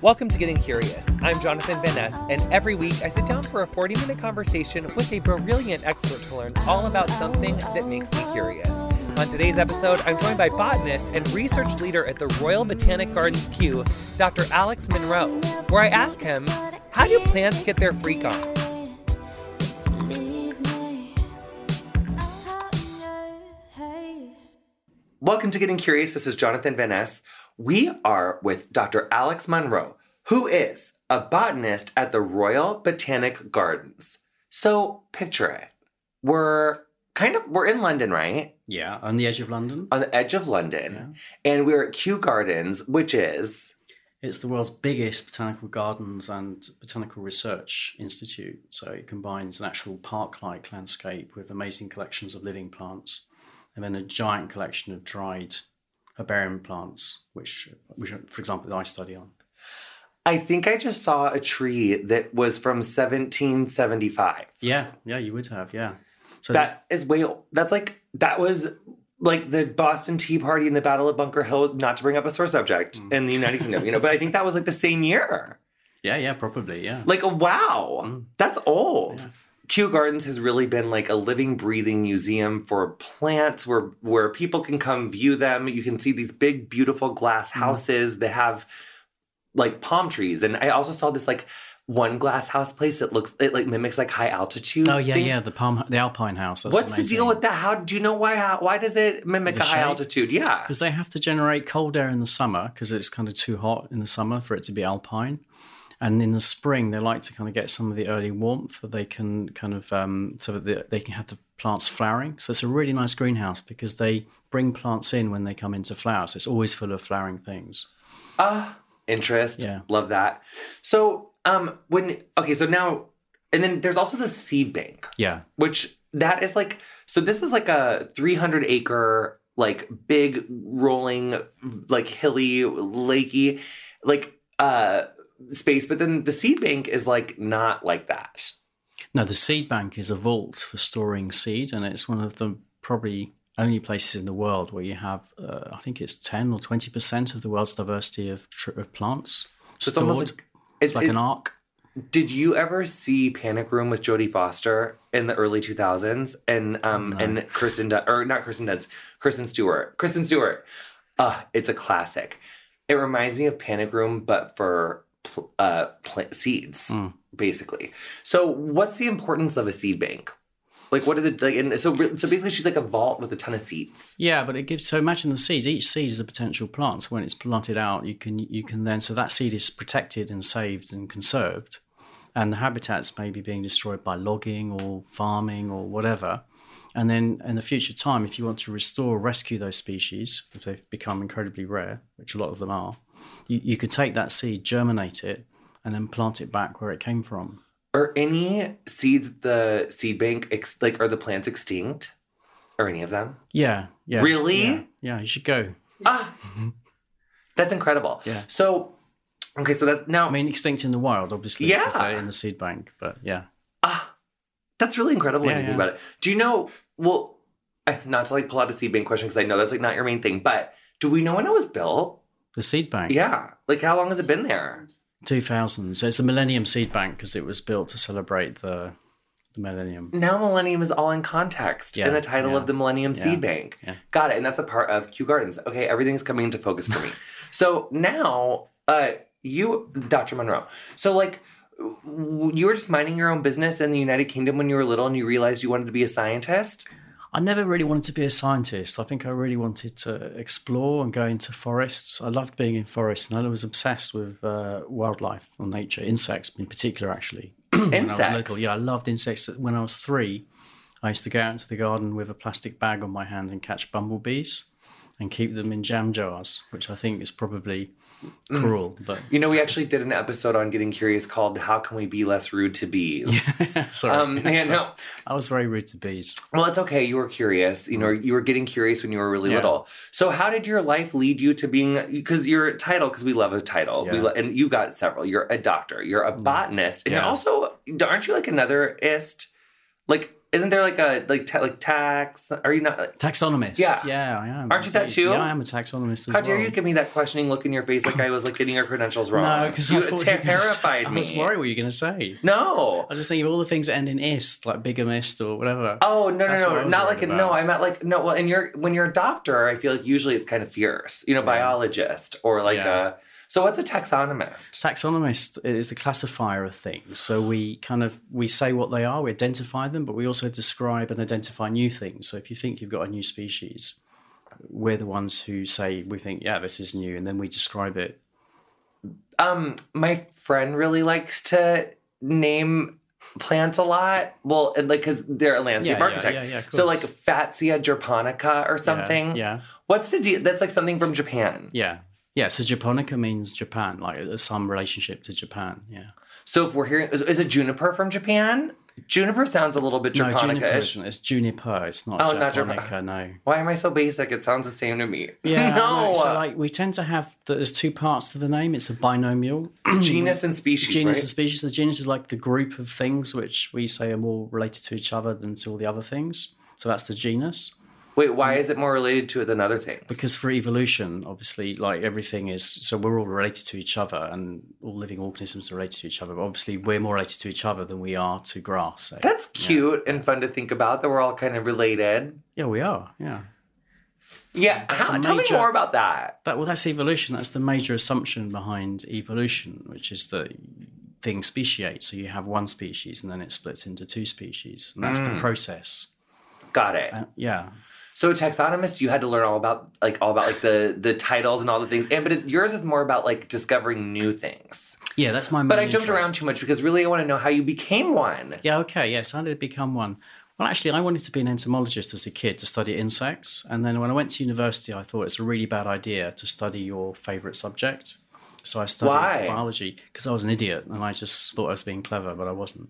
Welcome to Getting Curious. I'm Jonathan Van Ness, and every week I sit down for a 40-minute conversation with a brilliant expert to learn all about something that makes me curious. On today's episode, I'm joined by botanist and research leader at the Royal Botanic Gardens Kew, Dr. Alex Monroe, where I ask him, how do plants get their freak on? Welcome to Getting Curious. This is Jonathan Van Ness. We are with Dr. Alex Monroe, who is a botanist at the Royal Botanic Gardens. So picture it. We're in London, right? Yeah, on the edge of London. On the edge of London. Yeah. And we're at Kew Gardens, which is... It's the world's biggest botanical gardens and botanical research institute. So it combines an actual park-like landscape with amazing collections of living plants and then a giant collection of dried herbarium plants, which for example, that I study on. I think I just saw a tree that was from 1775. Yeah, you would have, yeah. So that was like the Boston Tea Party and the Battle of Bunker Hill, not to bring up a sore subject, in the United Kingdom, but I think that was like the same year. Yeah, probably, yeah. Like, wow, that's old. Yeah. Kew Gardens has really been like a living, breathing museum for plants where people can come view them. You can see these big, beautiful glass houses that have like palm trees. And I also saw this like one glass house place that mimics like high altitude. Oh, yeah, things. Yeah. The Alpine House. That's What's amazing. The deal with that? How do you know why does it mimic the high altitude? Yeah. Because they have to generate cold air in the summer because it's kind of too hot in the summer for it to be alpine. And in the spring, they like to kind of get some of the early warmth that they can kind of, so that they can have the plants flowering. So it's a really nice greenhouse because they bring plants in when they come into flower. So it's always full of flowering things. Interest. Yeah. Love that. So and then there's also the seed bank. Yeah. Which that is like, so this is like a 300 acre, like big rolling, like hilly, lakey, like, space, but then the seed bank is like not like that. No, the seed bank is a vault for storing seed, and it's one of the probably only places in the world where you have, I think it's 10 or 20% of the world's diversity of plants stored. It's like an ark. Did you ever see Panic Room with Jodie Foster in the early 2000s and no. And Kristen Stewart? Kristen Stewart. It's a classic. It reminds me of Panic Room, but for plant seeds, basically. So what's the importance of a seed bank? Like, what is it like? And so basically she's like a vault with a ton of seeds. Yeah, but it gives, so imagine the seeds. Each seed is a potential plant. So when it's planted out, you can then, so that seed is protected and saved and conserved. And the habitats may be being destroyed by logging or farming or whatever. And then in the future time, if you want to restore or rescue those species, if they've become incredibly rare, which a lot of them are, you could take that seed, germinate it, and then plant it back where it came from. Are any seeds at the seed bank, are the plants extinct? Or any of them? Yeah. Really? Yeah, you should go. That's incredible. Yeah. So, okay, so that's now... I mean, extinct in the wild, obviously, because they're in the seed bank, but yeah. That's really incredible when you think about it. Do you know, well, not to like pull out a seed bank question because I know that's like not your main thing, but do we know when it was built? The seed bank? Yeah. Like how long has it been there? 2000. So it's the Millennium Seed Bank because it was built to celebrate the millennium. Now Millennium is all in context in the title of the Millennium Seed Bank. Yeah. Got it. And that's a part of Kew Gardens. Okay, everything's coming into focus for me. So now you, Dr. Monroe, so like... You were just minding your own business in the United Kingdom when you were little and you realized you wanted to be a scientist? I never really wanted to be a scientist. I think I really wanted to explore and go into forests. I loved being in forests and I was obsessed with wildlife or nature, insects in particular, actually. Insects? I was little. Yeah, I loved insects. When I was 3, I used to go out into the garden with a plastic bag on my hand and catch bumblebees and keep them in jam jars, which I think is probably... cruel, but we actually did an episode on Getting Curious called "How Can We Be Less Rude to Bees?" Yeah, sorry, no, I was very rude to bees. Well, it's okay. You were curious. You were getting curious when you were really little. So, how did your life lead you to being? Because your title, because we love a title, and you got several. You're a doctor. You're a botanist, and you're also aren't you like anotherist? Like Isn't there like a like tax? Are you not like, taxonomist? Yeah, yeah, I am. Aren't you that too? Yeah, I am a taxonomist. How dare you give me that questioning look in your face, like I was like getting your credentials wrong? No, because you terrified me. I was worried what you were going to say. No, I was just thinking of all the things that end in ist, like bigamist or whatever. Oh no, not like a no. I meant like no. Well, and when you're a doctor, I feel like usually it's kind of fierce, you know, biologist or like a. So what's a taxonomist? Taxonomist is the classifier of things. So we say what they are, we identify them, but we also describe and identify new things. So if you think you've got a new species, we're the ones who say, we think, yeah, this is new, and then we describe it. My friend really likes to name plants a lot. Well, and like because they're a landscape architect. Yeah, so like Fatsia japonica or something. Yeah. What's the deal? That's like something from Japan. Yeah. Yeah, so japonica means Japan, like some relationship to Japan, yeah. So if we're hearing, is it juniper from Japan? Juniper sounds a little bit japonica-ish. No, juniper isn't. It's juniper. It's not japonica, no. Why am I so basic? It sounds the same to me. Yeah, no. So like we tend to have, there's two parts to the name. It's a binomial. Genus and species, Genus and species. The genus is like the group of things which we say are more related to each other than to all the other things. So that's the genus. Wait, why is it more related to it than other things? Because for evolution, obviously, like everything is... So we're all related to each other and all living organisms are related to each other. But obviously, we're more related to each other than we are to grass. So, that's cute and fun to think about, that we're all kind of related. Yeah, we are, yeah. Yeah, tell me more about that. Well, that's evolution. That's the major assumption behind evolution, which is that things speciate. So you have one species and then it splits into two species. And that's the process. Got it. Yeah. So taxonomist, you had to learn all about the titles and all the things. And but yours is more about like discovering new things. Yeah, that's my main But I jumped interest. Around too much because really I want to know how you became one. Yeah, okay. Yes, how did I become one? Well, actually, I wanted to be an entomologist as a kid to study insects. And then when I went to university, I thought it's a really bad idea to study your favourite subject. So I studied biology because I was an idiot and I just thought I was being clever, but I wasn't.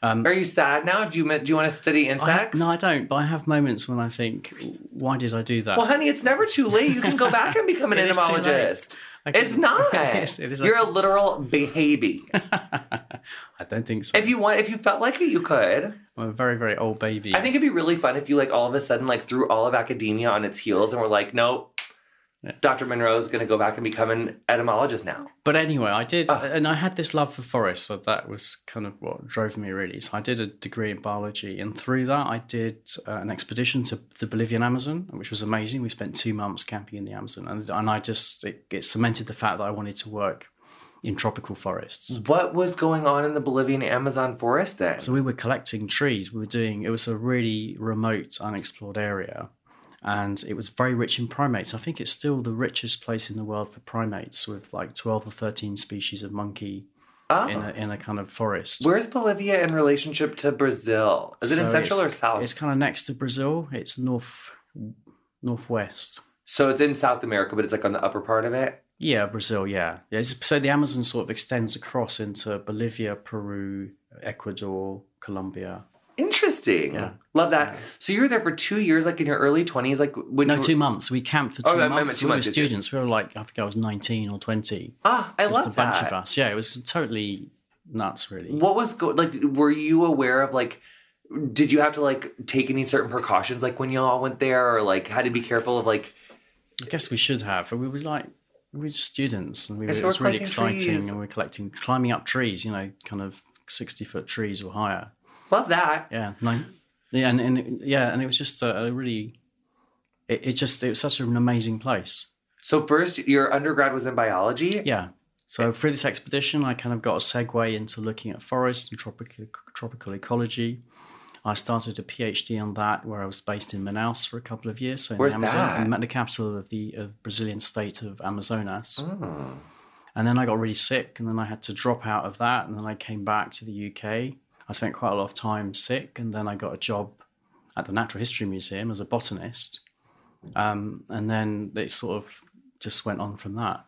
Are you sad now? Do you want to study insects? No, I don't. But I have moments when I think, why did I do that? Well, honey, it's never too late. You can go back and become an entomologist. It's not. Yes, it is. You're a literal baby. I don't think so. If you felt like it, you could. I'm a very, very old baby. I think it'd be really fun if you like all of a sudden like threw all of academia on its heels and were like, no. Yeah. Dr. Monroe's going to go back and become an entomologist now. But anyway, I did, and I had this love for forests, so that was kind of what drove me really. So I did a degree in biology, and through that I did an expedition to the Bolivian Amazon, which was amazing. We spent 2 months camping in the Amazon, and I just, it cemented the fact that I wanted to work in tropical forests. What was going on in the Bolivian Amazon forest then? So we were collecting trees. It was a really remote, unexplored area. And it was very rich in primates. I think it's still the richest place in the world for primates, with like 12 or 13 species of monkey in a kind of forest. Where's Bolivia in relationship to Brazil? Is it in central or south? It's kind of next to Brazil. It's northwest. So it's in South America, but it's like on the upper part of it? Yeah, Brazil, yeah. So the Amazon sort of extends across into Bolivia, Peru, Ecuador, Colombia. Interesting. Yeah. Love that. Yeah. So you were there for 2 years, like in your early 20s? 2 months. We camped for 2 months. We were students. We were like, I think I was 19 or 20. Ah, I love that. Just a bunch of us. Yeah, it was totally nuts, really. What was were you aware of, like, did you have to, like, take any certain precautions, like, when you all went there? Or, like, had to be careful of, like... I guess we should have. We were, like, we were just students. And it was really exciting. Trees. And we were climbing up trees, you know, kind of 60-foot trees or higher. Love that. Yeah. Yeah, and it was just a really, it was such an amazing place. So first, your undergrad was in biology? Yeah. So through this expedition, I kind of got a segue into looking at forests and tropical ecology. I started a PhD on that, where I was based in Manaus for a couple of years. So in Amazon, at the capital of the Brazilian state of Amazonas. Mm. And then I got really sick, and then I had to drop out of that, and then I came back to the UK. I spent quite a lot of time sick, and then I got a job at the Natural History Museum as a botanist. And then it sort of just went on from that.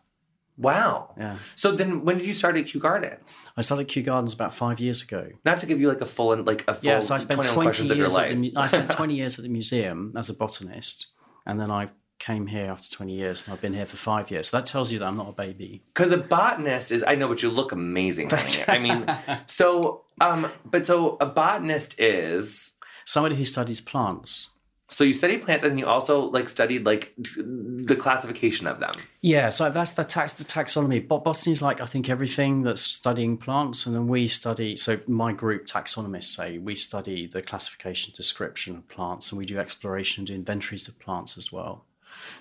Wow. Yeah. So then when did you start at Kew Gardens? I started Kew Gardens about 5 years ago. Not to give you a full yeah, so I spent 20 years at the I spent 20 years at the museum as a botanist, and then I came here after 20 years, and I've been here for 5 years. So that tells you that I'm not a baby. Because a botanist is, I know, but you look amazing. I mean, so, but so a botanist is somebody who studies plants. So you study plants, and you also studied the classification of them. Yeah, so that's the taxonomy. Botany is I think everything that's studying plants, and then we study. So my group, taxonomists, say we study the classification, description of plants, and we do exploration and inventories of plants as well.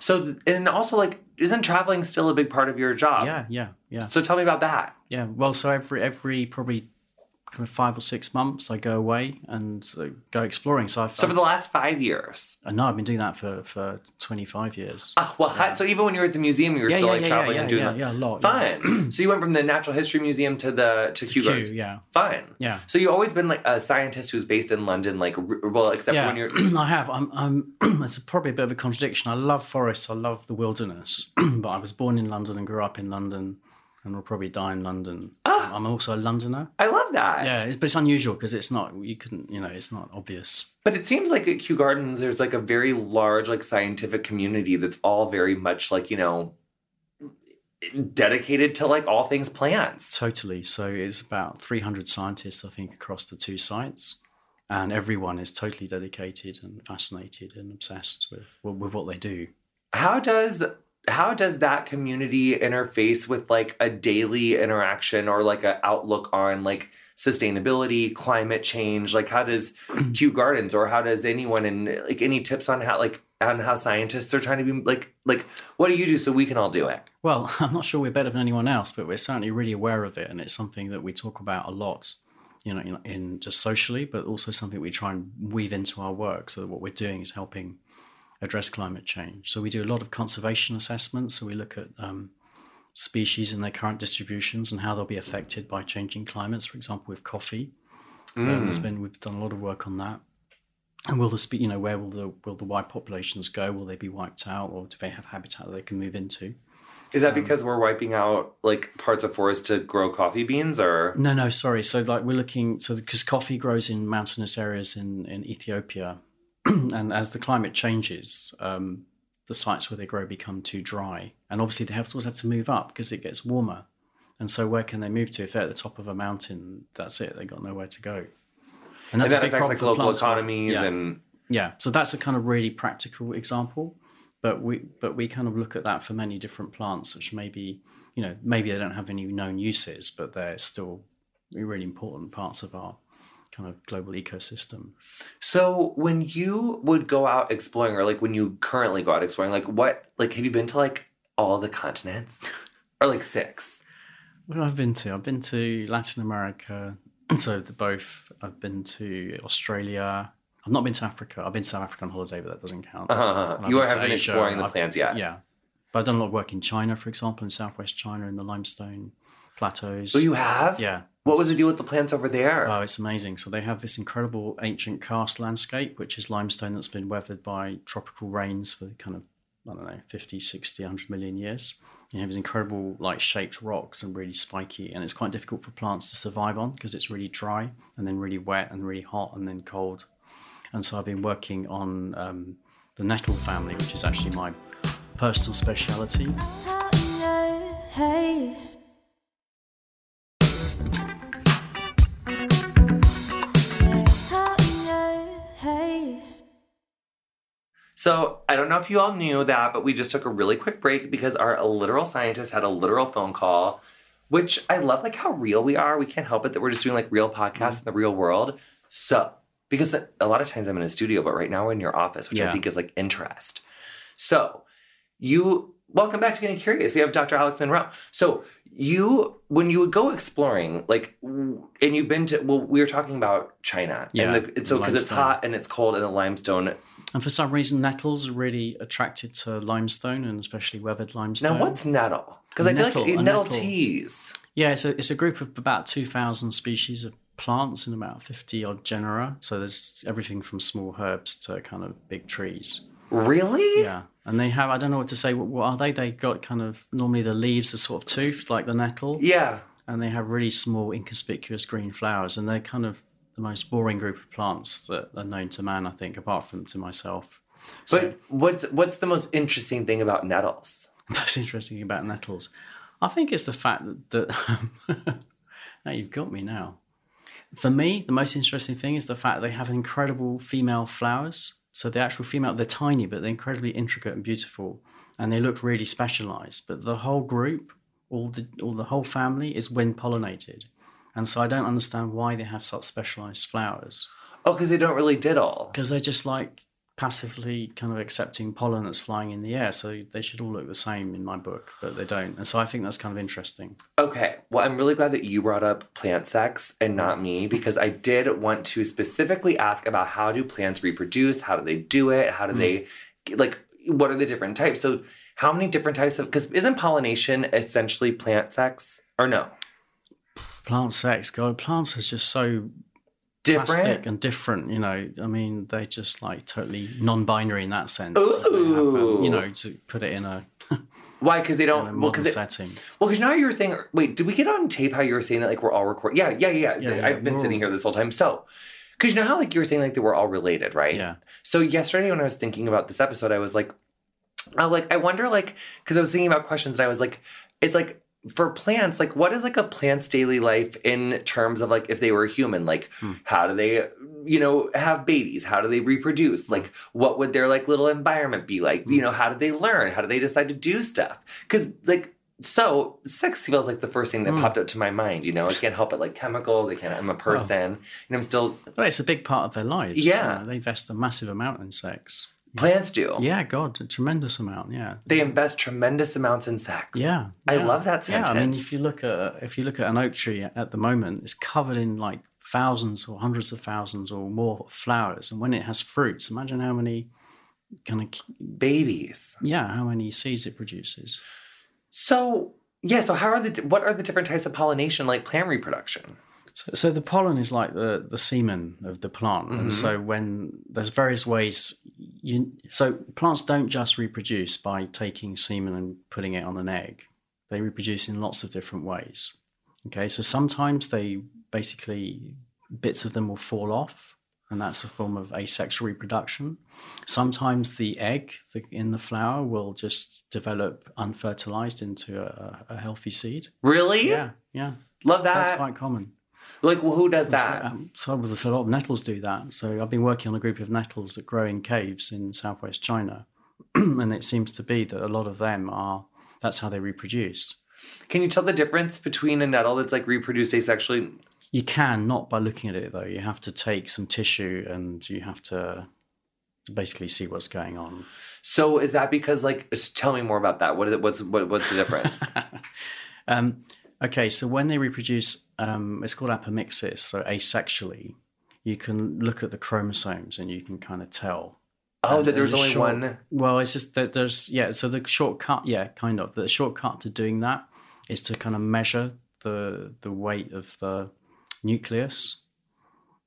So, and also isn't traveling still a big part of your job? Yeah. So tell me about that. Yeah, well, so every probably kind of 5 or 6 months I go away and go exploring. So for the last 5 years? No, I've been doing that for 25 years. Oh, well, yeah. So even when you were at the museum, you were still traveling and doing that? Yeah, a lot. Fun. Yeah. So you went from the Natural History Museum to Kew Gardens. Yeah. Fun. Yeah. So you've always been a scientist who's based in London, except when you're... I have. It's probably a bit of a contradiction. I love forests. I love the wilderness. But I was born in London and grew up in London. And we'll probably die in London. Oh, I'm also a Londoner. I love that. Yeah, but it's unusual because it's not, it's not obvious. But it seems at Kew Gardens, there's a very large, scientific community that's all very much, dedicated to, all things plants. Totally. So it's about 300 scientists, I think, across the two sites. And everyone is totally dedicated and fascinated and obsessed with what they do. How does that community interface with a daily interaction or an outlook on sustainability, climate change? How does Kew Gardens or how does anyone and any tips on how scientists are trying to be what do you do so we can all do it? Well, I'm not sure we're better than anyone else, but we're certainly really aware of it. And it's something that we talk about a lot, in just socially, but also something we try and weave into our work so that what we're doing is helping address climate change. So we do a lot of conservation assessments. So we look at species and their current distributions and how they'll be affected by changing climates. For example, with coffee, we've done a lot of work on that. And where will the white populations go? Will they be wiped out, or do they have habitat that they can move into? Is that because we're wiping out parts of forests to grow coffee beans, or no? Sorry. So we're looking because coffee grows in mountainous areas in Ethiopia. And as the climate changes, the sites where they grow become too dry. And obviously they have to move up because it gets warmer. And so where can they move to? If they're at the top of a mountain, that's it. They've got nowhere to go. And that affects local economies. Yeah. Yeah, so that's a kind of really practical example. But we kind of look at that for many different plants, which maybe they don't have any known uses, but they're still really important parts of our kind of global ecosystem. So when you would go out exploring, or when you currently go out exploring, have you been to all the continents or 6? What I've been to Latin America. So I've been to Australia. I've not been to Africa. I've been to South Africa on holiday, but that doesn't count. You haven't been exploring the plans yet. Yeah. But I've done a lot of work in China, for example, in Southwest China, in the limestone plateaus. Oh, you have? Yeah. What was the deal with the plants over there? Oh, it's amazing. So they have this incredible ancient karst landscape, which is limestone that's been weathered by tropical rains for 50, 60, 100 million years. You have these incredible shaped rocks and really spiky. And it's quite difficult for plants to survive on because it's really dry and then really wet and really hot and then cold. And so I've been working on the nettle family, which is actually my personal speciality. Hey. So I don't know if you all knew that, but we just took a really quick break because our literal scientist had a literal phone call, which I love, how real we are. We can't help it that we're just doing real podcasts in the real world. So, because a lot of times I'm in a studio, but right now we're in your office, which I think is interest. So welcome back to Getting Curious. We have Dr. Alex Monroe. So when you would go exploring, and you've been to, we were talking about China. Yeah. Because it's hot and it's cold and the limestone. And for some reason, nettles are really attracted to limestone and especially weathered limestone. Now, what's nettle? Because I feel nettle teas. Yeah, it's a group of about 2,000 species of plants in about 50-odd genera. So there's everything from small herbs to kind of big trees. Really? Yeah. And they have, I don't know what to say, what are they? They got kind of, normally the leaves are sort of toothed like the nettle. Yeah. And they have really small, inconspicuous green flowers. And they're kind of the most boring group of plants that are known to man, I think, apart from to myself. But so, what's the most interesting thing about nettles? Most interesting thing about nettles? I think it's the fact that now you've got me now. For me, the most interesting thing is the fact that they have incredible female flowers. So the actual female, they're tiny, but they're incredibly intricate and beautiful. And they look really specialized. But the whole group, all the whole family is wind pollinated. And so I don't understand why they have such specialized flowers. Oh, because they don't really diddle. Because they're just like passively kind of accepting pollen that's flying in the air. So they should all look the same in my book, but they don't. And so I think that's kind of interesting. Okay. Well, I'm really glad that you brought up plant sex and not me, because I did want to specifically ask about how do plants reproduce? How do they do it? How do they, like, what are the different types? So how many different types of, because isn't pollination essentially plant sex or no? Plant sex, God, plants are just so different and different, you know. I mean, they're just like totally non-binary in that sense. Ooh. You know, to put it in a why? Because they don't. Well, because setting. Well, because now you were saying. Wait, did we get on tape how you were saying that? Like we're all recording. Yeah. I've been sitting here this whole time. So, because you know how like you were saying like that we're all related, right? Yeah. So yesterday when I was thinking about this episode, I was like, I wonder like because I was thinking about questions and I was like, it's like. For plants, like, what is, like, a plant's daily life in terms of, like, if they were human? Like, how do they, you know, have babies? How do they reproduce? Like, what would their, like, little environment be like? You know, how do they learn? How do they decide to do stuff? Because, like, so sex feels like the first thing that popped up to my mind, you know? I can't help it, like, chemicals. I'm a person. Oh. And I'm still... Well, it's a big part of their lives. Yeah. They invest a massive amount in sex. Plants do. Yeah, God, a tremendous amount, yeah. They invest tremendous amounts in sex. Yeah. I love that sentence. Yeah, I mean, if you look at an oak tree at the moment, it's covered in like thousands or hundreds of thousands or more flowers. And when it has fruits, imagine how many kind of... Babies. Yeah, how many seeds it produces. So, yeah, so what are the different types of pollination, like plant reproduction? So the pollen is like the semen of the plant. Mm-hmm. And so when there's various ways, so plants don't just reproduce by taking semen and putting it on an egg. They reproduce in lots of different ways. Okay, so sometimes they basically, bits of them will fall off, and that's a form of asexual reproduction. Sometimes the egg in the flower will just develop unfertilized into a healthy seed. Really? Yeah. Love that. That's quite common. Like, well, who does that? So there's a lot of nettles do that. So I've been working on a group of nettles that grow in caves in southwest China. And it seems to be that a lot of them that's how they reproduce. Can you tell the difference between a nettle that's like reproduced asexually? You can, not by looking at it though. You have to take some tissue and you have to basically see what's going on. So is that because like, tell me more about that. What's the difference? Okay, so when they reproduce, it's called apomixis, so asexually, you can look at the chromosomes and you can kind of tell. Oh, that there's only one? Well, it's just that there's, so the shortcut, kind of. The shortcut to doing that is to kind of measure the weight of the nucleus,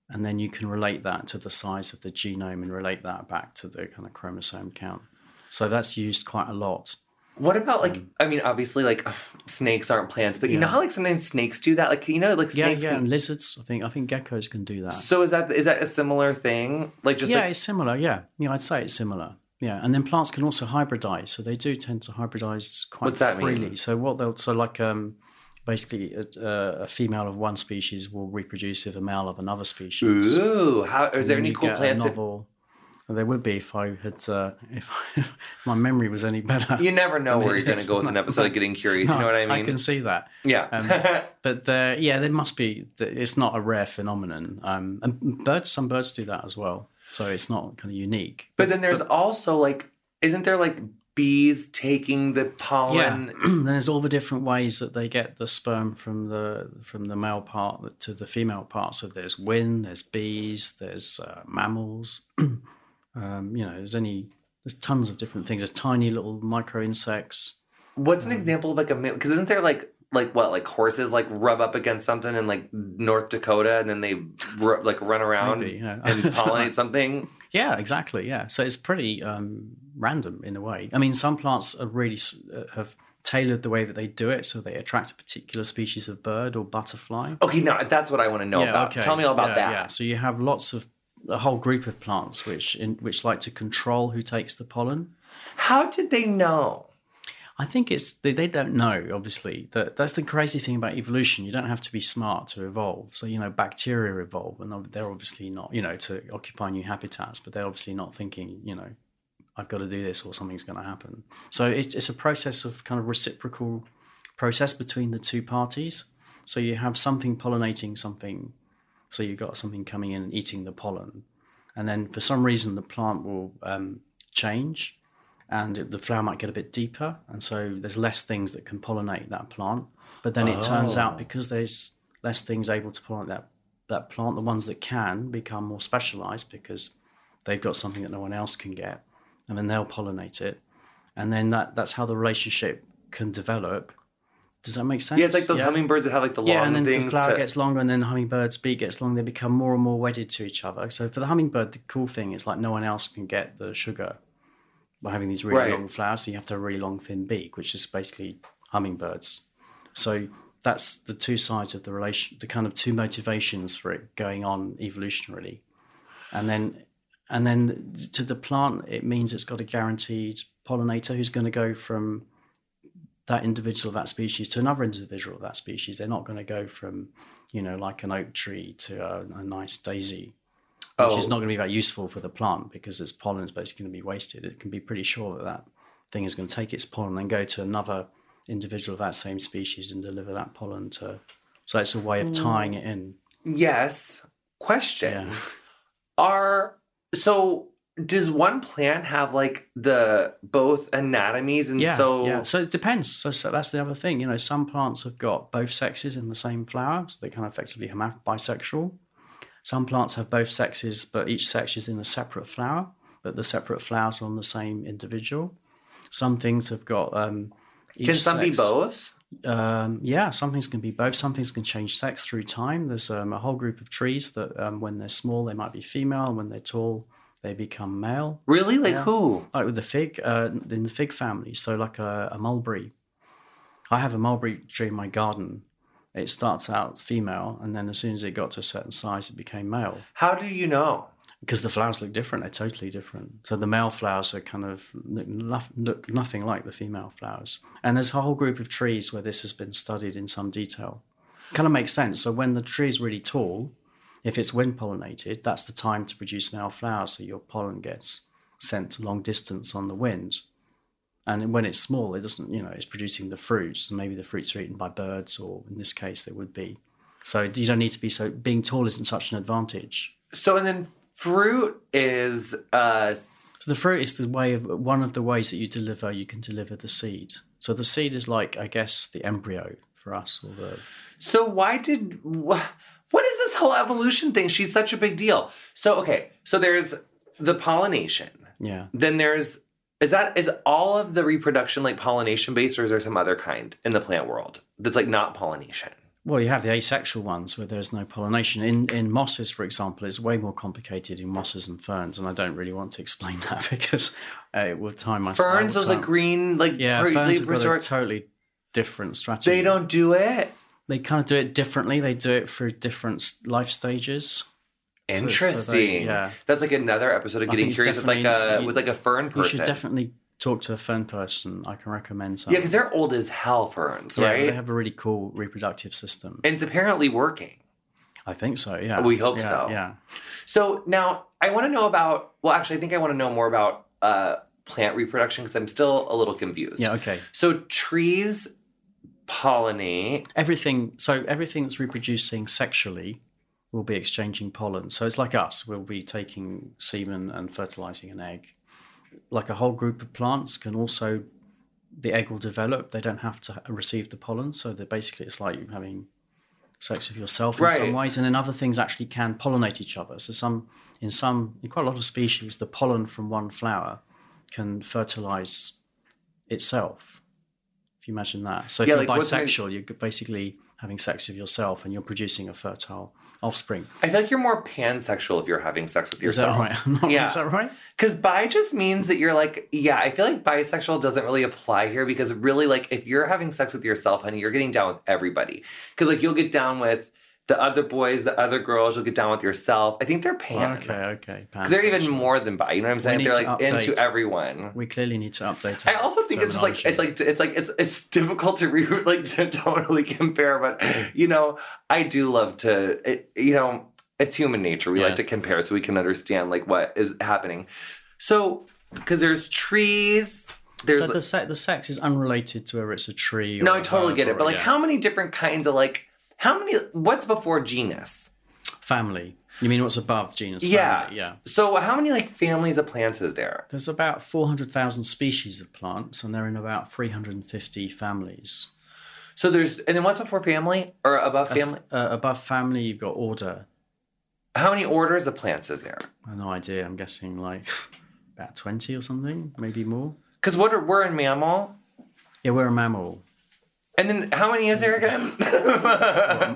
and then you can relate that to the size of the genome and relate that back to the kind of chromosome count. So that's used quite a lot. What about, like, I mean, obviously, like, snakes aren't plants, but you know how, like, sometimes snakes do that? Like, you know, like, snakes and lizards, I think geckos can do that. So is that a similar thing? Like, just it's similar, I'd say it's similar. Yeah, and then plants can also hybridize, so they do tend to hybridize quite freely. Mean? So what they'll, basically a female of one species will reproduce with a male of another species. Ooh, is there any cool plants there would be if I had, if my memory was any better. You never know where you're going to go with an episode of Getting Curious, you know what I mean? I can see that. Yeah. But there must be, it's not a rare phenomenon. And some birds do that as well. So it's not kind of unique. But then there's also like, isn't there like bees taking the pollen? Yeah. There's all the different ways that they get the sperm from the male part to the female part. So there's wind, there's bees, there's mammals. There's tons of different things. There's tiny little micro insects. What's an example of like a, because isn't there like horses like rub up against something in like North Dakota and then they run around and pollinate something? Yeah, exactly. Yeah. So it's pretty random in a way. I mean, some plants are really have tailored the way that they do it so they attract a particular species of bird or butterfly. Okay, no, that's what I want to know about. Okay. Tell me all about that. Yeah. So you have lots of a whole group of plants which like to control who takes the pollen. How did they know? I think it's they don't know, obviously. That's the crazy thing about evolution. You don't have to be smart to evolve. So, you know, bacteria evolve, and they're obviously not, you know, to occupy new habitats, but they're obviously not thinking, you know, I've got to do this or something's going to happen. So it's a process of kind of reciprocal process between the two parties. So you have something pollinating something. So you've got something coming in and eating the pollen. And then for some reason, the plant will change and the flower might get a bit deeper. And so there's less things that can pollinate that plant. But then it turns out because there's less things able to pollinate that plant, the ones that can become more specialized because they've got something that no one else can get. And then they'll pollinate it. And then that's how the relationship can develop. Does that make sense? Yeah, it's like those hummingbirds that have like the long things. Yeah, and then the flower gets longer and then the hummingbird's beak gets long. They become more and more wedded to each other. So for the hummingbird, the cool thing is like no one else can get the sugar by having these really long flowers. So you have to have a really long, thin beak, which is basically hummingbirds. So that's the two sides of the relation, the kind of two motivations for it going on evolutionarily. And then to the plant, it means it's got a guaranteed pollinator who's going to go from that individual of that species to another individual of that species. They're not going to go from, you know, like an oak tree to a nice daisy, which is not going to be that useful for the plant because its pollen is basically going to be wasted. It can be pretty sure that that thing is going to take its pollen and go to another individual of that same species and deliver that pollen to. So it's a way of tying it in. Yes. Question. Yeah. So does one plant have like the both anatomies? And so it depends. So that's the other thing. You know, some plants have got both sexes in the same flower, so they're kind of effectively bisexual. Some plants have both sexes, but each sex is in a separate flower, but the separate flowers are on the same individual. Some things have got each sex. Can some be both? Yeah, some things can be both. Some things can change sex through time. There's a whole group of trees that when they're small, they might be female, and when they're tall, they become male. Really? Like who? Like with the fig, in the fig family. So like a mulberry. I have a mulberry tree in my garden. It starts out female, and then as soon as it got to a certain size, it became male. How do you know? Because the flowers look different. They're totally different. So the male flowers are kind of look nothing like the female flowers. And there's a whole group of trees where this has been studied in some detail. Kind of makes sense. So when the tree is really tall, if it's wind pollinated, that's the time to produce male flowers. So your pollen gets sent a long distance on the wind. And when it's small, it doesn't, you know, it's producing the fruits. And maybe the fruits are eaten by birds, or in this case, it would be. So you don't need to be so, being tall isn't such an advantage. So, and then fruit is... So the fruit is the way of, one of the ways that you can deliver the seed. So the seed is like, I guess, the embryo for us. Or the... So why did... What is this whole evolution thing? She's such a big deal. So, okay. So there's the pollination. Yeah. Then there's, is all of the reproduction like pollination based, or is there some other kind in the plant world that's like not pollination? Well, you have the asexual ones where there's no pollination. In mosses, for example, it's way more complicated in mosses and ferns. And I don't really want to explain that because it will time myself. Ferns was like green, like... Yeah, ferns have got a totally different strategy. They don't do it. They kind of do it differently. They do it through different life stages. Interesting. So they, that's like another episode of Getting Curious with like a fern person. You should definitely talk to a fern person. I can recommend some. Yeah, because they're old as hell, ferns, right? They have a really cool reproductive system. And it's apparently working. I think so, yeah. We hope so. Yeah. So now I want to know about... Well, actually, I think I want to know more about plant reproduction because I'm still a little confused. Yeah, okay. So trees... pollinate everything. So everything that's reproducing sexually will be exchanging pollen. So it's like us. We'll be taking semen and fertilizing an egg. Like a whole group of plants can also, the egg will develop. They don't have to receive the pollen. So they're basically, it's like having sex with yourself in some ways. And then other things actually can pollinate each other. So in quite a lot of species, the pollen from one flower can fertilize itself. If you imagine that. So if you're bisexual, you're basically having sex with yourself and you're producing a fertile offspring. I feel like you're more pansexual if you're having sex with yourself. Is that right? Is that right? Because bi just means that you're like, I feel like bisexual doesn't really apply here because really like if you're having sex with yourself, honey, you're getting down with everybody. Because like you'll get down with The other boys, the other girls, you'll get down with yourself. I think they're pan. Okay. Because they're even more than bi. You know what I'm saying? They're like into everyone. We clearly need to update. I also think it's just like it's difficult to to totally compare, but you know, I do love to. You know, it's human nature. We like to compare so we can understand like what is happening. So, because there's trees. The sex is unrelated to whether it's a tree. Or no, I totally get it. But like, how many different kinds of like. How many, what's before genus? Family. You mean what's above genus? Yeah. Family, yeah. So how many like families of plants is there? There's about 400,000 species of plants and they're in about 350 families. So there's, and then what's before family or above family? Above family, you've got order. How many orders of plants is there? I have no idea. I'm guessing like about 20 or something, maybe more. Because we're a mammal. Yeah, we're a mammal. And then how many is there again?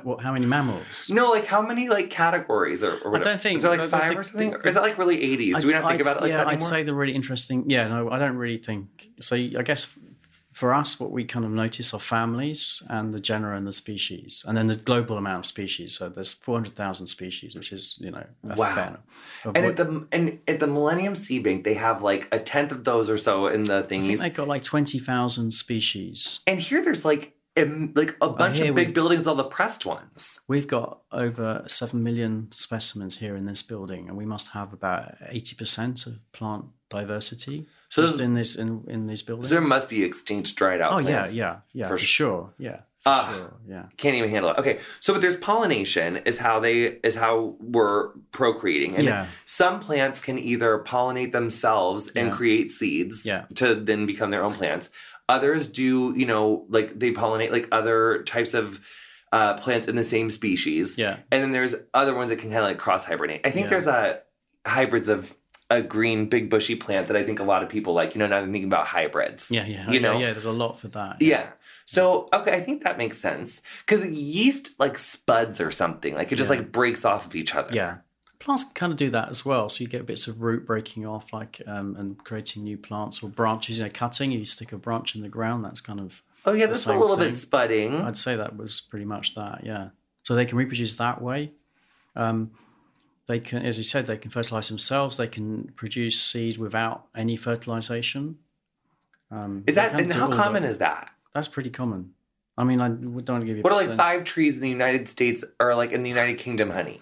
What, how many mammals? No, like how many like categories or whatever? I don't think. Is there like five or something? Or is that like really 80s? Do we not think about it like that anymore? I'd say the really interesting... Yeah, no, I don't really think... So I guess for us, what we kind of notice are families and the genera and the species. And then the global amount of species. So there's 400,000 species, which is, you know... Wow. And at the Millennium Seed Bank, they have like 1/10 of those or so in the thingies. I think they've got like 20,000 species. And here there's like a bunch of big buildings, all the pressed ones. We've got over 7 million specimens here in this building, and we must have about 80% of plant diversity. So just in these buildings, so there must be extinct, dried out plants. Yeah, for sure, yeah. Can't even handle it. Okay, so but there's pollination is how we're procreating, and some plants can either pollinate themselves and create seeds to then become their own plants. Others do, you know, like they pollinate like other types of plants in the same species. Yeah, and then there's other ones that can kind of like cross hibernate. I think there's a hybrids of. A green, big, bushy plant that I think a lot of people like. You know, now they're thinking about hybrids. Yeah. You know? Yeah, there's a lot for that. Yeah. So, okay, I think that makes sense. Because yeast, like, spuds or something. Like, it just, like, breaks off of each other. Yeah. Plants can kind of do that as well. So you get bits of root breaking off, like, and creating new plants or branches. You know, cutting, you stick a branch in the ground, that's kind of... Oh, yeah, that's a little bit spudding. I'd say that was pretty much that, yeah. So they can reproduce that way. They can, as you said, they can fertilize themselves. They can produce seed without any fertilization. Is that and how common is that? That's pretty common. I mean, I don't want to give you. What are like 5 trees in the United States or like in the United Kingdom, honey?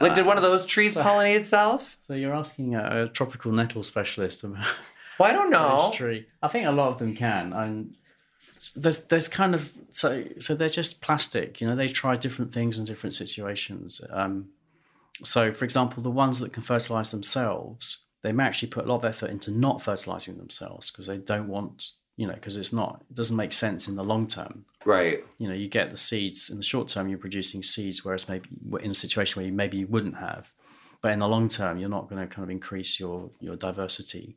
Like, did one of those trees pollinate itself? So you're asking a tropical nettle specialist about. Well, I don't know. Tree. I think a lot of them can. There's kind of so they're just plastic. You know, they try different things in different situations. So, for example, the ones that can fertilise themselves, they may actually put a lot of effort into not fertilising themselves because they don't want, you know, because it doesn't make sense in the long term. Right. You know, you get the seeds. In the short term, you're producing seeds, whereas maybe in a situation where you wouldn't have. But in the long term, you're not going to kind of increase your diversity.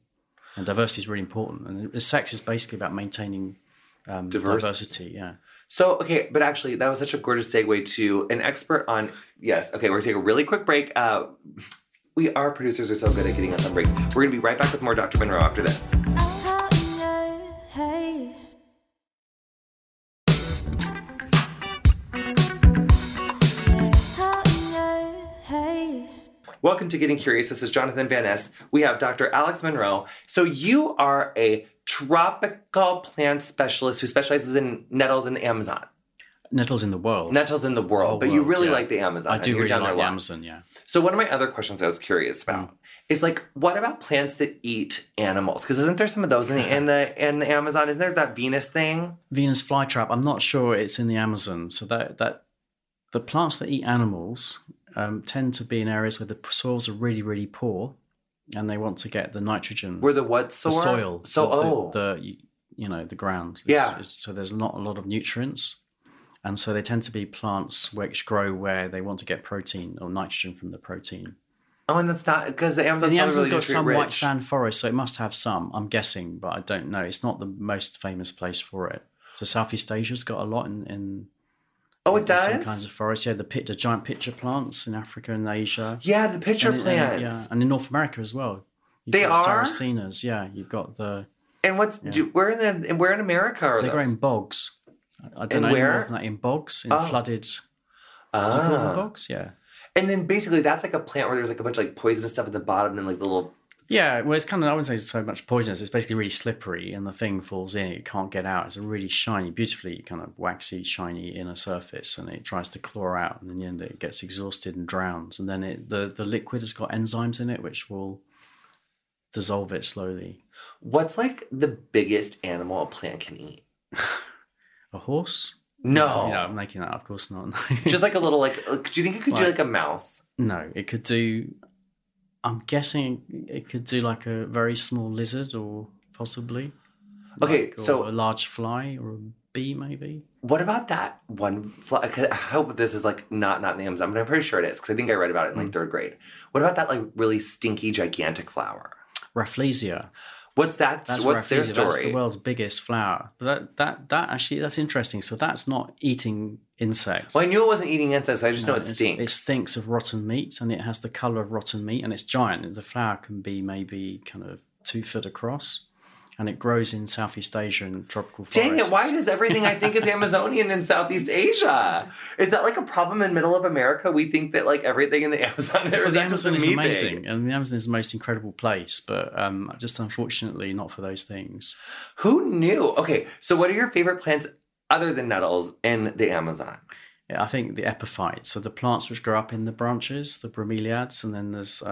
And diversity is really important. And sex is basically about maintaining diversity, yeah. So, okay, but actually, that was such a gorgeous segue to an expert on... Yes, okay, we're going to take a really quick break. Our producers are so good at getting us on breaks. We're going to be right back with more Dr. Monroe after this. Welcome to Getting Curious. This is Jonathan Van Ness. We have Dr. Alex Monroe. So you are a tropical plant specialist who specializes in nettles in the Amazon. Nettles in the world. Nettles in the world. But you really like the Amazon. I do really like the Amazon, yeah. So one of my other questions I was curious about is like, what about plants that eat animals? Because isn't there some of those in the Amazon? Isn't there that Venus thing? Venus flytrap. I'm not sure it's in the Amazon. So that the plants that eat animals... tend to be in areas where the soils are really, really poor, and they want to get the nitrogen. Where the what soil? The soil. The ground. Yeah. So there's not a lot of nutrients, and so they tend to be plants which grow where they want to get protein or nitrogen from the protein. Oh, and that's not because the Amazon's really got some white sand forest, so it must have some. I'm guessing, but I don't know. It's not the most famous place for it. So Southeast Asia's got a lot in Oh, it does? Some kinds of forests. Yeah, the giant pitcher plants in Africa and Asia. Yeah, the pitcher plants. Yeah, and in North America as well. They are? Saracenas, yeah. You've got the... And what's... Yeah. Where in America are those? They grow in bogs. I don't know. In bogs, in flooded... Did you call them bugs? Yeah. And then basically that's like a plant where there's like a bunch of like poisonous stuff at the bottom and like the little... Yeah, well, it's kind of, I wouldn't say it's so much poisonous. It's basically really slippery and the thing falls in. It can't get out. It's a really shiny, beautifully kind of waxy, shiny inner surface and it tries to claw out. And in the end, it gets exhausted and drowns. And then the liquid has got enzymes in it, which will dissolve it slowly. What's like the biggest animal a plant can eat? A horse? No. No, I'm making that up. Of course not. No. Just like a little, like, do you think it could do like a mouse? No, it could do... I'm guessing it could do like a very small lizard or possibly. Okay, so a large fly or a bee maybe. What about that one fly? Cause I hope this is like not in the Amazon, but I'm pretty sure it is because I think I read about it in like third grade. What about that like really stinky, gigantic flower? Rafflesia. What's that? What's Rafflesia, their story? That's the world's biggest flower. But that actually, that's interesting. So that's not eating insects. Well, I knew it wasn't eating insects. So I just know it stinks. It stinks of rotten meat, and it has the color of rotten meat, and it's giant. The flower can be maybe kind of 2 foot across, and it grows in Southeast Asia and tropical forests. Dang it! Why does everything I think is Amazonian in Southeast Asia? Is that like a problem in middle of America? We think that like everything in the Amazon. Well, the Amazon is amazing, and the Amazon is the most incredible place, but just unfortunately not for those things. Who knew? Okay, so what are your favorite plants? Other than nettles in the Amazon? Yeah, I think the epiphytes. So the plants which grow up in the branches, the bromeliads, and then there's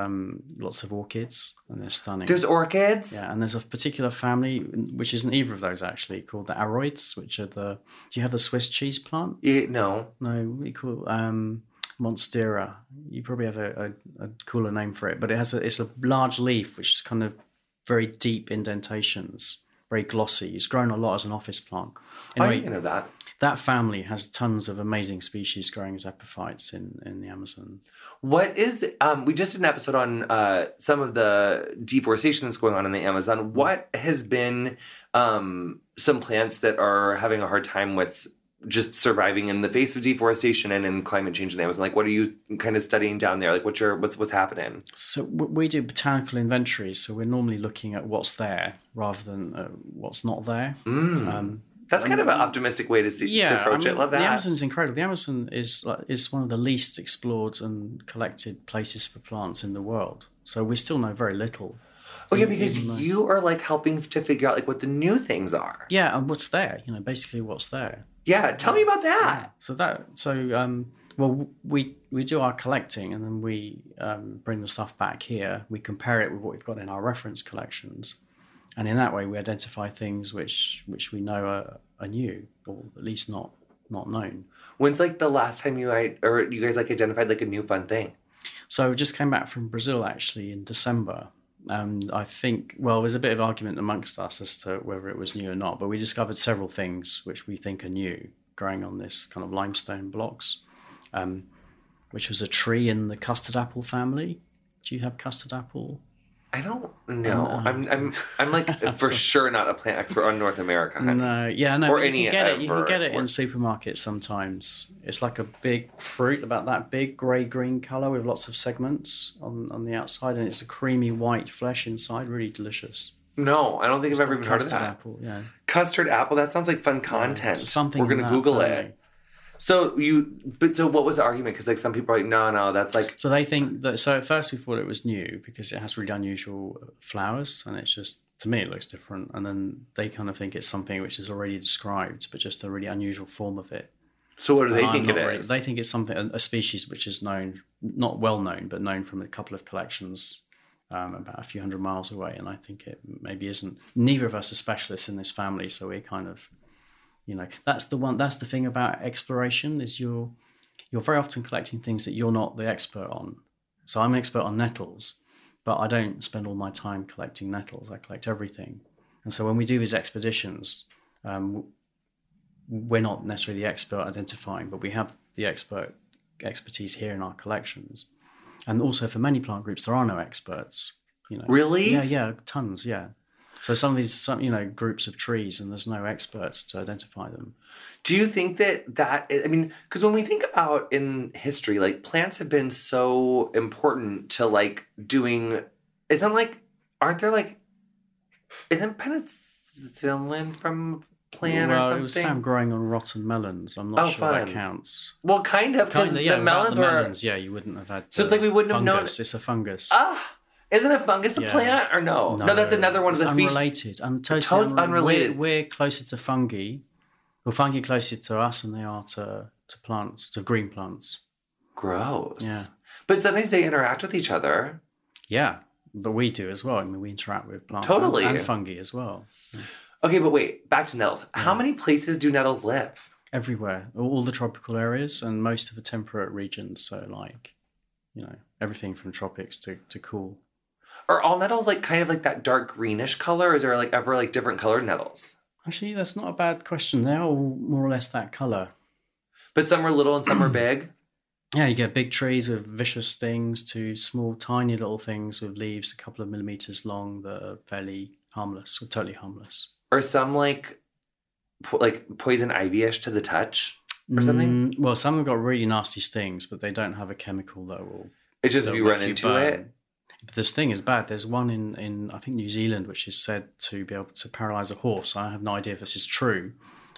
lots of orchids, and they're stunning. There's orchids? Yeah, and there's a particular family, which isn't either of those actually, called the aroids, which are the... Do you have the Swiss cheese plant? No. No, we call Monstera. You probably have a cooler name for it, but it's a large leaf, which is kind of very deep indentations. Very glossy. It's grown a lot as an office plant. Anyway, I know that. That family has tons of amazing species growing as epiphytes in the Amazon. What is... we just did an episode on some of the deforestation that's going on in the Amazon. What has been some plants that are having a hard time with just surviving in the face of deforestation and in climate change in the Amazon? Like, what are you kind of studying down there? Like, what's happening? So we do botanical inventories. So we're normally looking at what's there rather than what's not there. That's kind of an optimistic way to approach it. Love that. The Amazon is incredible. The Amazon is one of the least explored and collected places for plants in the world. So we still know very little. Oh yeah, because you are like helping to figure out like what the new things are. Yeah, and what's there. You know, basically what's there. Yeah, tell me about that. Yeah. We do our collecting and then we bring the stuff back here. We compare it with what we've got in our reference collections, and in that way we identify things which we know are new or at least not known. When's like the last time you guys like identified like a new fun thing? So we just came back from Brazil actually in December. I think, well, there's a bit of argument amongst us as to whether it was new or not, but we discovered several things which we think are new growing on this kind of limestone blocks, which was a tree in the custard apple family. Do you have custard apple? I don't know. I'm like for sure not a plant expert on North America. You can get it in supermarkets sometimes. It's like a big fruit about that big grey-green colour with lots of segments on the outside, and it's a creamy white flesh inside. Really delicious. No, I don't think I've ever even heard of that. Custard apple, yeah. Custard apple. That sounds like fun content. Something we're gonna Google it. So what was the argument? Because like some people are like, no, that's like. So they think that. So at first we thought it was new because it has really unusual flowers, and it's just to me it looks different. And then they kind of think it's something which is already described, but just a really unusual form of it. So what do they think it is? They think it's something a species which is known, not well known, but known from a couple of collections about a few hundred miles away. And I think it maybe isn't. Neither of us are specialists in this family, so we're kind of. You know, that's the thing about exploration is you're very often collecting things that you're not the expert on. So I'm an expert on nettles, but I don't spend all my time collecting nettles. I collect everything. And so when we do these expeditions, we're not necessarily the expert identifying, but we have the expertise here in our collections. And also for many plant groups, there are no experts. You know. Really? Yeah, tons, yeah. So some groups of trees and there's no experts to identify them. Do you think because when we think about in history, like plants have been so important to like doing, isn't penicillin from plan or something? It was found growing on rotten melons. I'm not sure that counts. Well, kind of, because the melons were... Yeah, you wouldn't have had... So it's like we wouldn't have known... It's a fungus. Ah! Isn't a fungus a plant or no? No, that's another one of the species. Unrelated. Totally unrelated. We're closer to fungi. Well, fungi closer to us than they are to plants, to green plants. Gross. Yeah. But sometimes they interact with each other. Yeah, but we do as well. I mean, we interact with plants and fungi as well. Yeah. Okay, but wait, back to nettles. Yeah. How many places do nettles live? Everywhere. All the tropical areas and most of the temperate regions. So like, you know, everything from tropics to cool. Are all nettles like kind of like that dark greenish color? Is there like ever like different colored nettles? Actually, that's not a bad question. They're all more or less that color. But some are little and some are big? Yeah, you get big trees with vicious things to small, tiny little things with leaves a couple of millimeters long that are fairly harmless or totally harmless. Are some like poison ivy-ish to the touch or something? Well, some have got really nasty stings, but they don't have a chemical that will... It's just if you run into it? But this thing is bad. There's one in, I think, New Zealand, which is said to be able to paralyze a horse. I have no idea if this is true,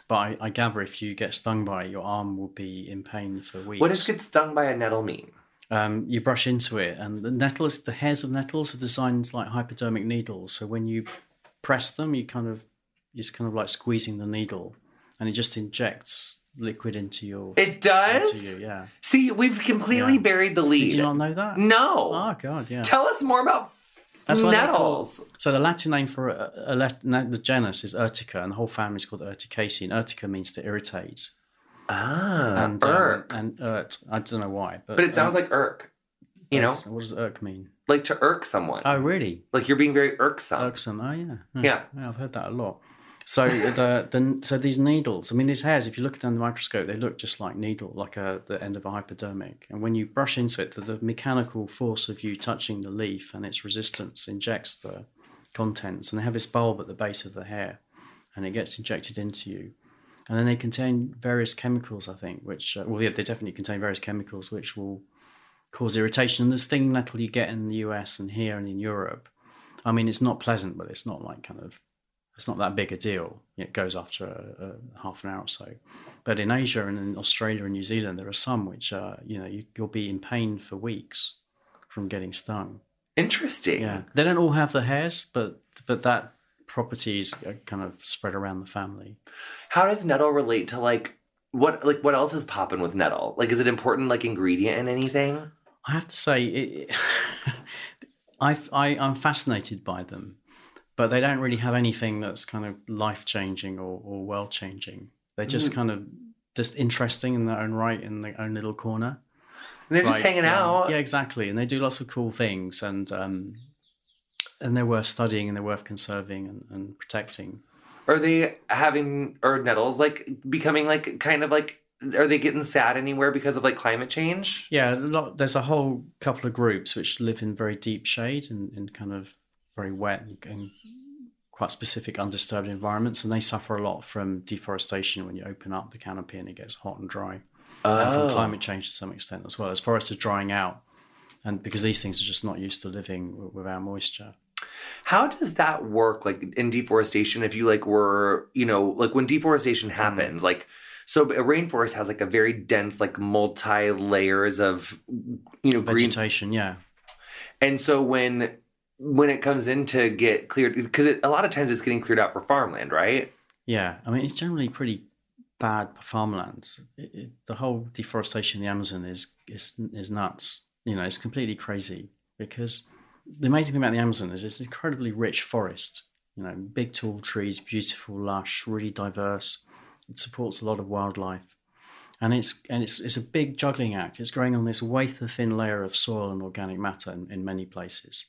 but I gather if you get stung by it, your arm will be in pain for weeks. What does get stung by a nettle mean? You brush into it, and the hairs of nettles are designed like hypodermic needles. So when you press them, it's kind of like squeezing the needle, and it just injects liquid into your... It does? Into you, yeah. See, we've completely buried the lead. Did you not know that? No. Oh, God, yeah. Tell us more about nettles. So the Latin name for the genus is Urtica, and the whole family is called Urticaceae, and Urtica means to irritate. Ah, and, irk. And urt. I don't know why. But it sounds like irk, you know? What does irk mean? Like to irk someone. Oh, really? Like you're being very irksome. Irksome, oh, yeah. Yeah. Yeah, I've heard that a lot. So so these needles, I mean, these hairs, if you look down the microscope, they look just like needle, like the end of a hypodermic. And when you brush into it, the mechanical force of you touching the leaf and its resistance injects the contents. And they have this bulb at the base of the hair, and it gets injected into you. And then they contain various chemicals, I think, which, they definitely contain various chemicals which will cause irritation. And this thing that'll you get in the US and here and in Europe, I mean, it's not pleasant, but it's not like it's not that big a deal. It goes after a half an hour or so. But in Asia and in Australia and New Zealand, there are some which, you'll be in pain for weeks from getting stung. Interesting. Yeah. They don't all have the hairs, but that property is kind of spread around the family. How does nettle relate to, what else is popping with nettle? Like, is it important, ingredient in anything? I have to say, I'm fascinated by them. But they don't really have anything that's kind of life-changing or world-changing. They're just kind of just interesting in their own right, in their own little corner. And they're just hanging out. Yeah, exactly. And they do lots of cool things, and they're worth studying and they're worth conserving and protecting. Are they nettles becoming are they getting sad anywhere because of climate change? Yeah, there's a whole couple of groups which live in very deep shade and kind of very wet and quite specific undisturbed environments, and they suffer a lot from deforestation when you open up the canopy and it gets hot and dry, and from climate change to some extent as well, as forests are drying out, and because these things are just not used to living without moisture. How does that work in deforestation? If you were when deforestation happens, so a rainforest has a very dense multi layers of vegetation, green... yeah, and so when it comes in to get cleared, because a lot of times it's getting cleared out for farmland, right? Yeah. I mean, it's generally pretty bad for farmland. The whole deforestation in the Amazon is nuts. It's completely crazy, because the amazing thing about the Amazon is it's an incredibly rich forest, big tall trees, beautiful, lush, really diverse. It supports a lot of wildlife. And it's a big juggling act. It's growing on this wafer-thin layer of soil and organic matter in many places.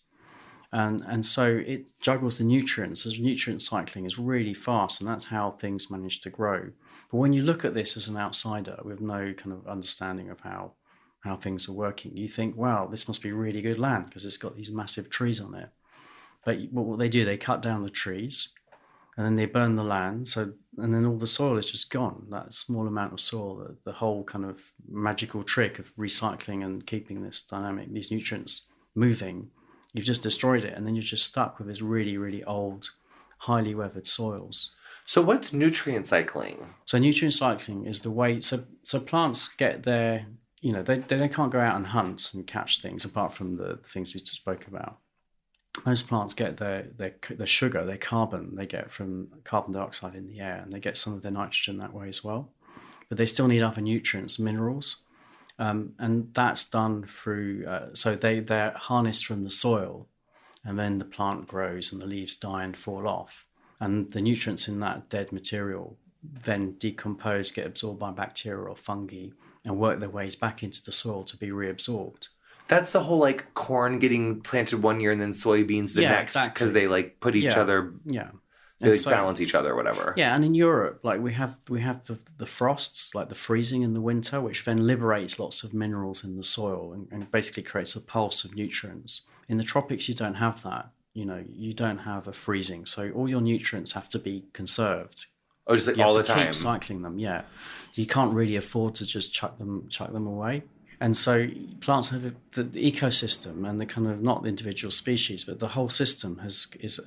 And so it juggles the nutrients. The nutrient cycling is really fast, and that's how things manage to grow. But when you look at this as an outsider with no kind of understanding of how things are working, you think, wow, this must be really good land because it's got these massive trees on it. But what they do, they cut down the trees, and then they burn the land. And then all the soil is just gone, that small amount of soil, the whole kind of magical trick of recycling and keeping this dynamic, these nutrients moving. You've just destroyed it, and then you're just stuck with this really, really old, highly weathered soils. So what's nutrient cycling? So nutrient cycling is the way, so plants get their, you know, they can't go out and hunt and catch things apart from the things we spoke about. Most plants get their sugar, their carbon, they get from carbon dioxide in the air, and they get some of their nitrogen that way as well. But they still need other nutrients, minerals. And that's done through, so they're harnessed from the soil, and then the plant grows and the leaves die and fall off. And the nutrients in that dead material then decompose, get absorbed by bacteria or fungi, and work their ways back into the soil to be reabsorbed. That's the whole like corn getting planted one year and then soybeans the next, because exactly. They like put each other, they like, so, balance each other, or whatever. Yeah, and in Europe, like we have the frosts, like the freezing in the winter, which then liberates lots of minerals in the soil and basically creates a pulse of nutrients. In the tropics, you don't have that. You know, you don't have a freezing, so all your nutrients have to be conserved. Oh, just like all the time. You have to keep cycling them. Yeah, you can't really afford to just chuck them away. And so plants have the ecosystem and the kind of, not the individual species, but the whole system is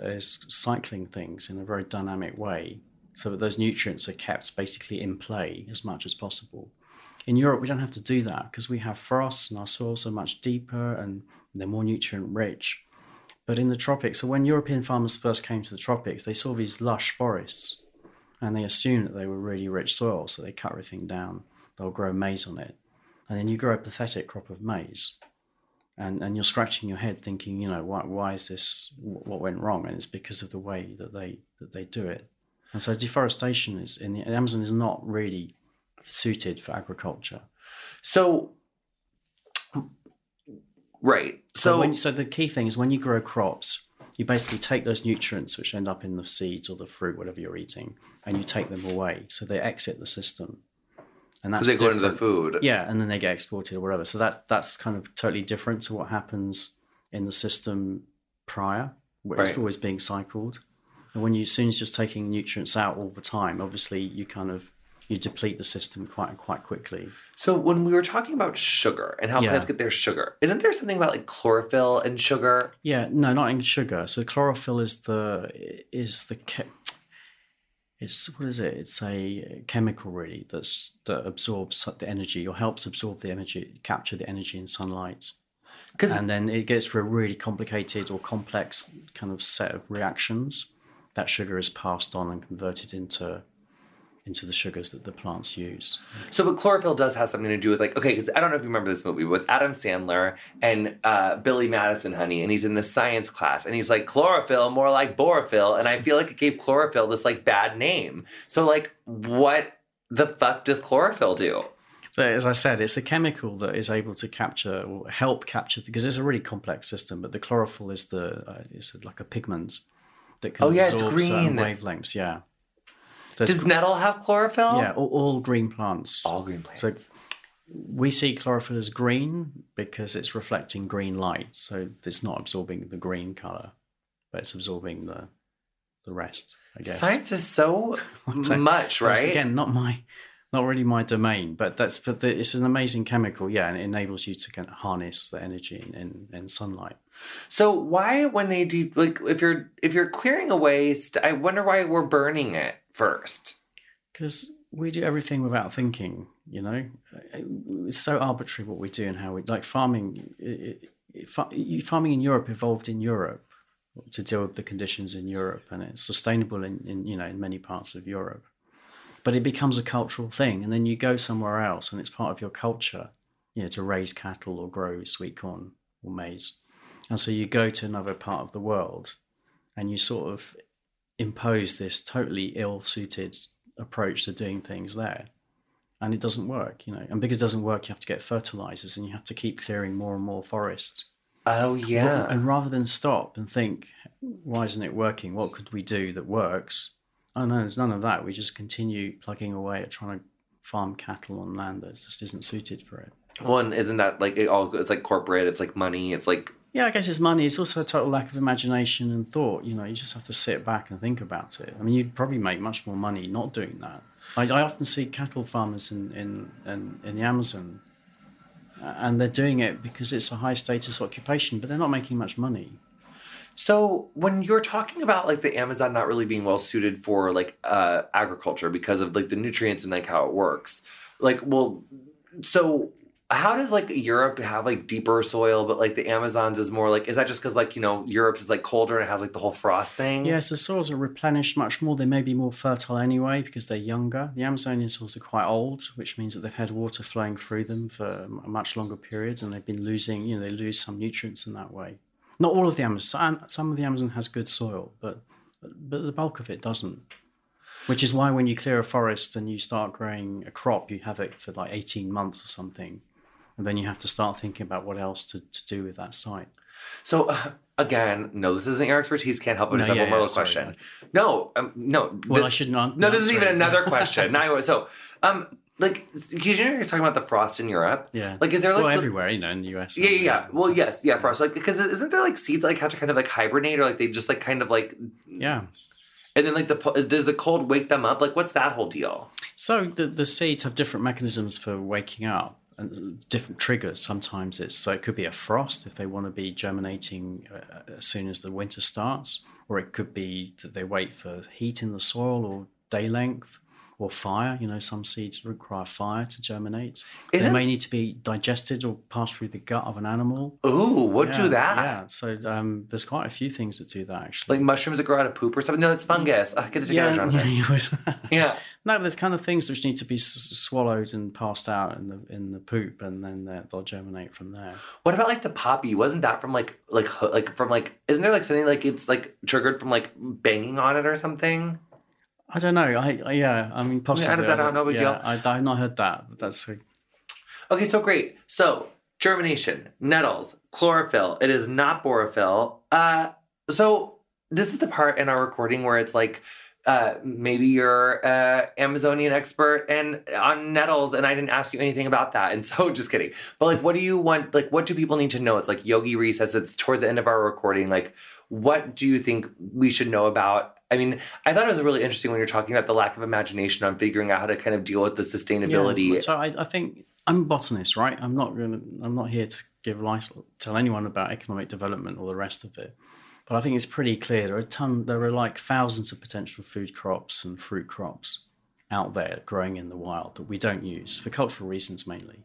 cycling things in a very dynamic way so that those nutrients are kept basically in play as much as possible. In Europe, we don't have to do that because we have forests and our soils are much deeper and they're more nutrient rich. But in the tropics, so when European farmers first came to the tropics, they saw these lush forests and they assumed that they were really rich soil. So they cut everything down, they'll grow maize on it. And then you grow a pathetic crop of maize and you're scratching your head thinking, you know, why is this, what went wrong? And it's because of the way that they do it. And so deforestation is in the Amazon is not really suited for agriculture. So, right. So the key thing is when you grow crops, you basically take those nutrients which end up in the seeds or the fruit, whatever you're eating, and you take them away. So they exit the system. And that's because they go into the food. Yeah, and then they get exported or whatever. So that's kind of totally different to what happens in the system prior, where it's always being cycled. And when you, as soon as you're just taking nutrients out all the time, obviously you kind of, you deplete the system quite quickly. So when we were talking about sugar and how plants get their sugar, isn't there something about like chlorophyll and sugar? Yeah, no, not in sugar. So chlorophyll is the It's a chemical really that absorbs the energy or helps absorb the energy, capture the energy in sunlight. And then it goes through a really complicated or complex kind of set of reactions. That sugar is passed on and converted into the sugars that the plants use. So but chlorophyll does have something to do with like, okay, because I don't know if you remember this movie with Adam Sandler and Billy Madison, honey, and he's in the science class and he's like, chlorophyll, more like borophyll. And I feel like it gave chlorophyll this like bad name. So like, what the fuck does chlorophyll do? So as I said, it's a chemical that is able to capture or help capture, because it's a really complex system, but the chlorophyll is it's like a pigment that can absorb certain wavelengths, yeah. So does nettle have chlorophyll? Yeah, all green plants. All green plants. So we see chlorophyll as green because it's reflecting green light. So it's not absorbing the green colour, but it's absorbing the rest, I guess. Science is so much, right? Again, not really my domain, but it's an amazing chemical, yeah, and it enables you to kind of harness the energy in sunlight. So why, when they do, like, if you're clearing a waste, I wonder why we're burning it first. Because we do everything without thinking, you know. It's so arbitrary what we do and how we, like farming. Farming in Europe evolved in Europe to deal with the conditions in Europe, and it's sustainable in many parts of Europe. But it becomes a cultural thing, and then you go somewhere else and it's part of your culture, you know, to raise cattle or grow sweet corn or maize. And so you go to another part of the world and you sort of impose this totally ill-suited approach to doing things there. And it doesn't work, you know. And because it doesn't work, you have to get fertilizers and you have to keep clearing more and more forests. Oh, yeah. And rather than stop and think, why isn't it working? What could we do that works? Oh, no, there's none of that. We just continue plugging away at trying to farm cattle on land that just isn't suited for it. Well, and isn't that like it all? It's like corporate, it's like money, it's like... Yeah, I guess it's money. It's also a total lack of imagination and thought. You know, you just have to sit back and think about it. I mean, you'd probably make much more money not doing that. I often see cattle farmers in the Amazon, and they're doing it because it's a high-status occupation, but they're not making much money. So when you're talking about like the Amazon not really being well suited for like agriculture because of like the nutrients and like how it works, like, well, so how does like Europe have like deeper soil, but like the Amazon's is more like, is that just because like, you know, Europe's is like colder and it has like the whole frost thing? Yeah, so soils are replenished much more. They may be more fertile anyway because they're younger. The Amazonian soils are quite old, which means that they've had water flowing through them for much longer periods and they've been losing, you know, they lose some nutrients in that way. Not all of the Amazon. Some of the Amazon has good soil, but the bulk of it doesn't. Which is why when you clear a forest and you start growing a crop, you have it for like 18 months or something. And then you have to start thinking about what else to do with that site. So again, no, this isn't your expertise. Can't help but just have one more little question. This is even another question. Like, because you know you're talking about the frost in Europe. Yeah. Like, is there like... Well, everywhere, you know, in the US. Yeah. Well, yes. Yeah, frost. Like, because isn't there like seeds like have to kind of like hibernate or like they just like kind of like... Yeah. And then like does the cold wake them up? Like, what's that whole deal? So the seeds have different mechanisms for waking up and different triggers. Sometimes it could be a frost if they want to be germinating as soon as the winter starts. Or it could be that they wait for heat in the soil or day length. Or fire, you know, some seeds require fire to germinate. They may need to be digested or pass through the gut of an animal. Ooh, do that? Yeah, so there's quite a few things that do that, actually. Like mushrooms that grow out of poop or something? No, it's fungus. I get it together, Jonathan. Yeah. No, there's kind of things which need to be swallowed and passed out in the poop, and then they'll germinate from there. What about like the poppy? Wasn't that from like isn't there like something like it's like triggered from like banging on it or something? I don't know. Possibly. I mean, I don't know. I've not heard that. But that's okay. So great. So germination, nettles, chlorophyll. It is not borophyll. So this is the part in our recording where it's like, maybe you're Amazonian expert and on nettles, and I didn't ask you anything about that. And so, just kidding. But like, what do you want? Like, what do people need to know? It's like Yogi Ree says. It's towards the end of our recording. Like, what do you think we should know about? I mean, I thought it was really interesting when you're talking about the lack of imagination on figuring out how to kind of deal with the sustainability. Yeah, so I think I'm a botanist, right? I'm not here to tell anyone about economic development or the rest of it. But I think it's pretty clear there are like thousands of potential food crops and fruit crops out there growing in the wild that we don't use for cultural reasons mainly.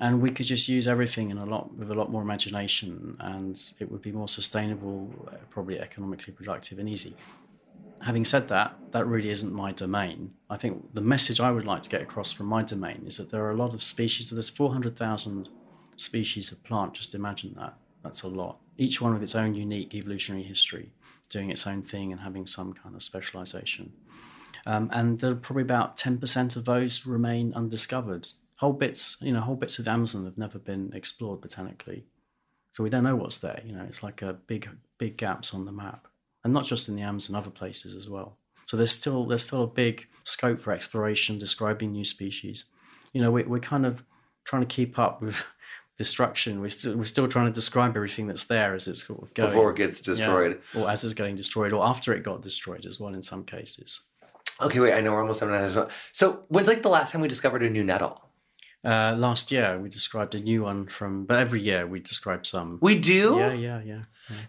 And we could just use everything with a lot more imagination, and it would be more sustainable, probably economically productive and easy. Having said that, that really isn't my domain. I think the message I would like to get across from my domain is that there are a lot of species. There's 400,000 species of plant. Just imagine that. That's a lot. Each one with its own unique evolutionary history, doing its own thing and having some kind of specialization. And there are probably about 10% of those remain undiscovered. Whole bits of the Amazon have never been explored botanically. So we don't know what's there. You know, it's like a big gaps on the map. And not just in the Amazon, other places as well. So there's still a big scope for exploration, describing new species. You know, we're kind of trying to keep up with destruction. We're still trying to describe everything that's there as it's sort of going. Before it gets destroyed. Yeah, or as it's getting destroyed, or after it got destroyed as well in some cases. Okay, wait, I know we're almost 7 minutes. So when's like the last time we discovered a new nettle? Last year we described a new one but every year we describe some. We do? Yeah.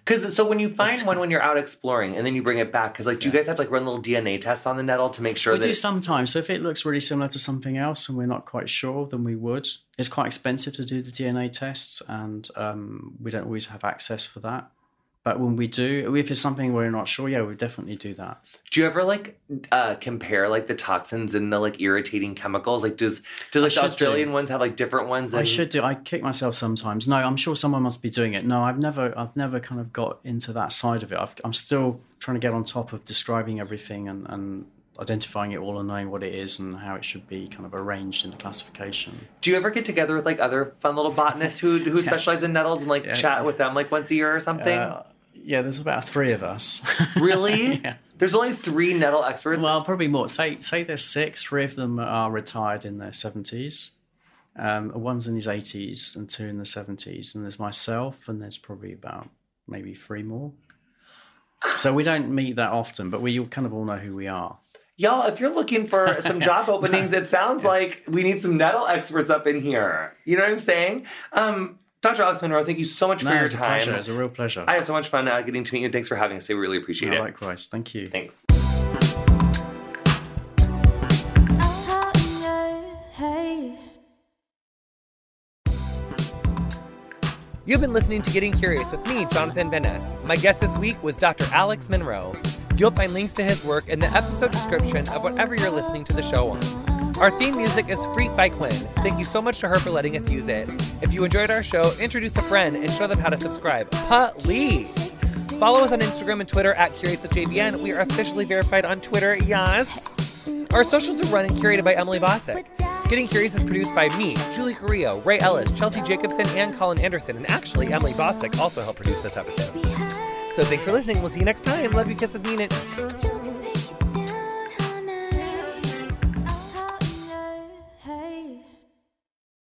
Because so when you find one when you're out exploring and then you bring it back, because like do you guys have to like run little DNA tests on the nettle to make sure that... We do sometimes. So if it looks really similar to something else and we're not quite sure, then we would. It's quite expensive to do the DNA tests, and we don't always have access for that. But when we do, if it's something we're not sure, we definitely do that. Do you ever like compare like the toxins and the like irritating chemicals? Like does like the Australian ones have like different ones? I should do. I kick myself sometimes. No, I'm sure someone must be doing it. No, I've never kind of got into that side of it. I'm still trying to get on top of describing everything and identifying it all and knowing what it is and how it should be kind of arranged in the classification. Do you ever get together with like other fun little botanists who specialize in nettles and like chat with them like once a year or something? Yeah, there's about 3 of us. Really? Yeah. There's only 3 nettle experts? Well, probably more. Say there's 6. 3 of them are retired in their 70s. One's in his 80s and 2 in the 70s. And there's myself, and there's probably about maybe 3 more. So we don't meet that often, but we kind of all know who we are. Y'all, if you're looking for some job openings, it sounds like we need some nettle experts up in here. You know what I'm saying? Dr. Alex Monroe, thank you so much for your time. It was a real pleasure. I had so much fun getting to meet you. Thanks for having us. I really appreciate it. Likewise. Thank you. Thanks. You've been listening to Getting Curious with me, Jonathan Van Ness. My guest this week was Dr. Alex Monroe. You'll find links to his work in the episode description of whatever you're listening to the show on. Our theme music is Freak by Quinn. Thank you so much to her for letting us use it. If you enjoyed our show, introduce a friend and show them how to subscribe. Please! Follow us on Instagram and Twitter at CuriousWithJVN. We are officially verified on Twitter, yes! Our socials are run and curated by Emily Bosick. Getting Curious is produced by me, Julie Carrillo, Ray Ellis, Chelsea Jacobson, and Colin Anderson. And actually, Emily Bosick also helped produce this episode. So thanks for listening. We'll see you next time. Love you, kisses, mean it.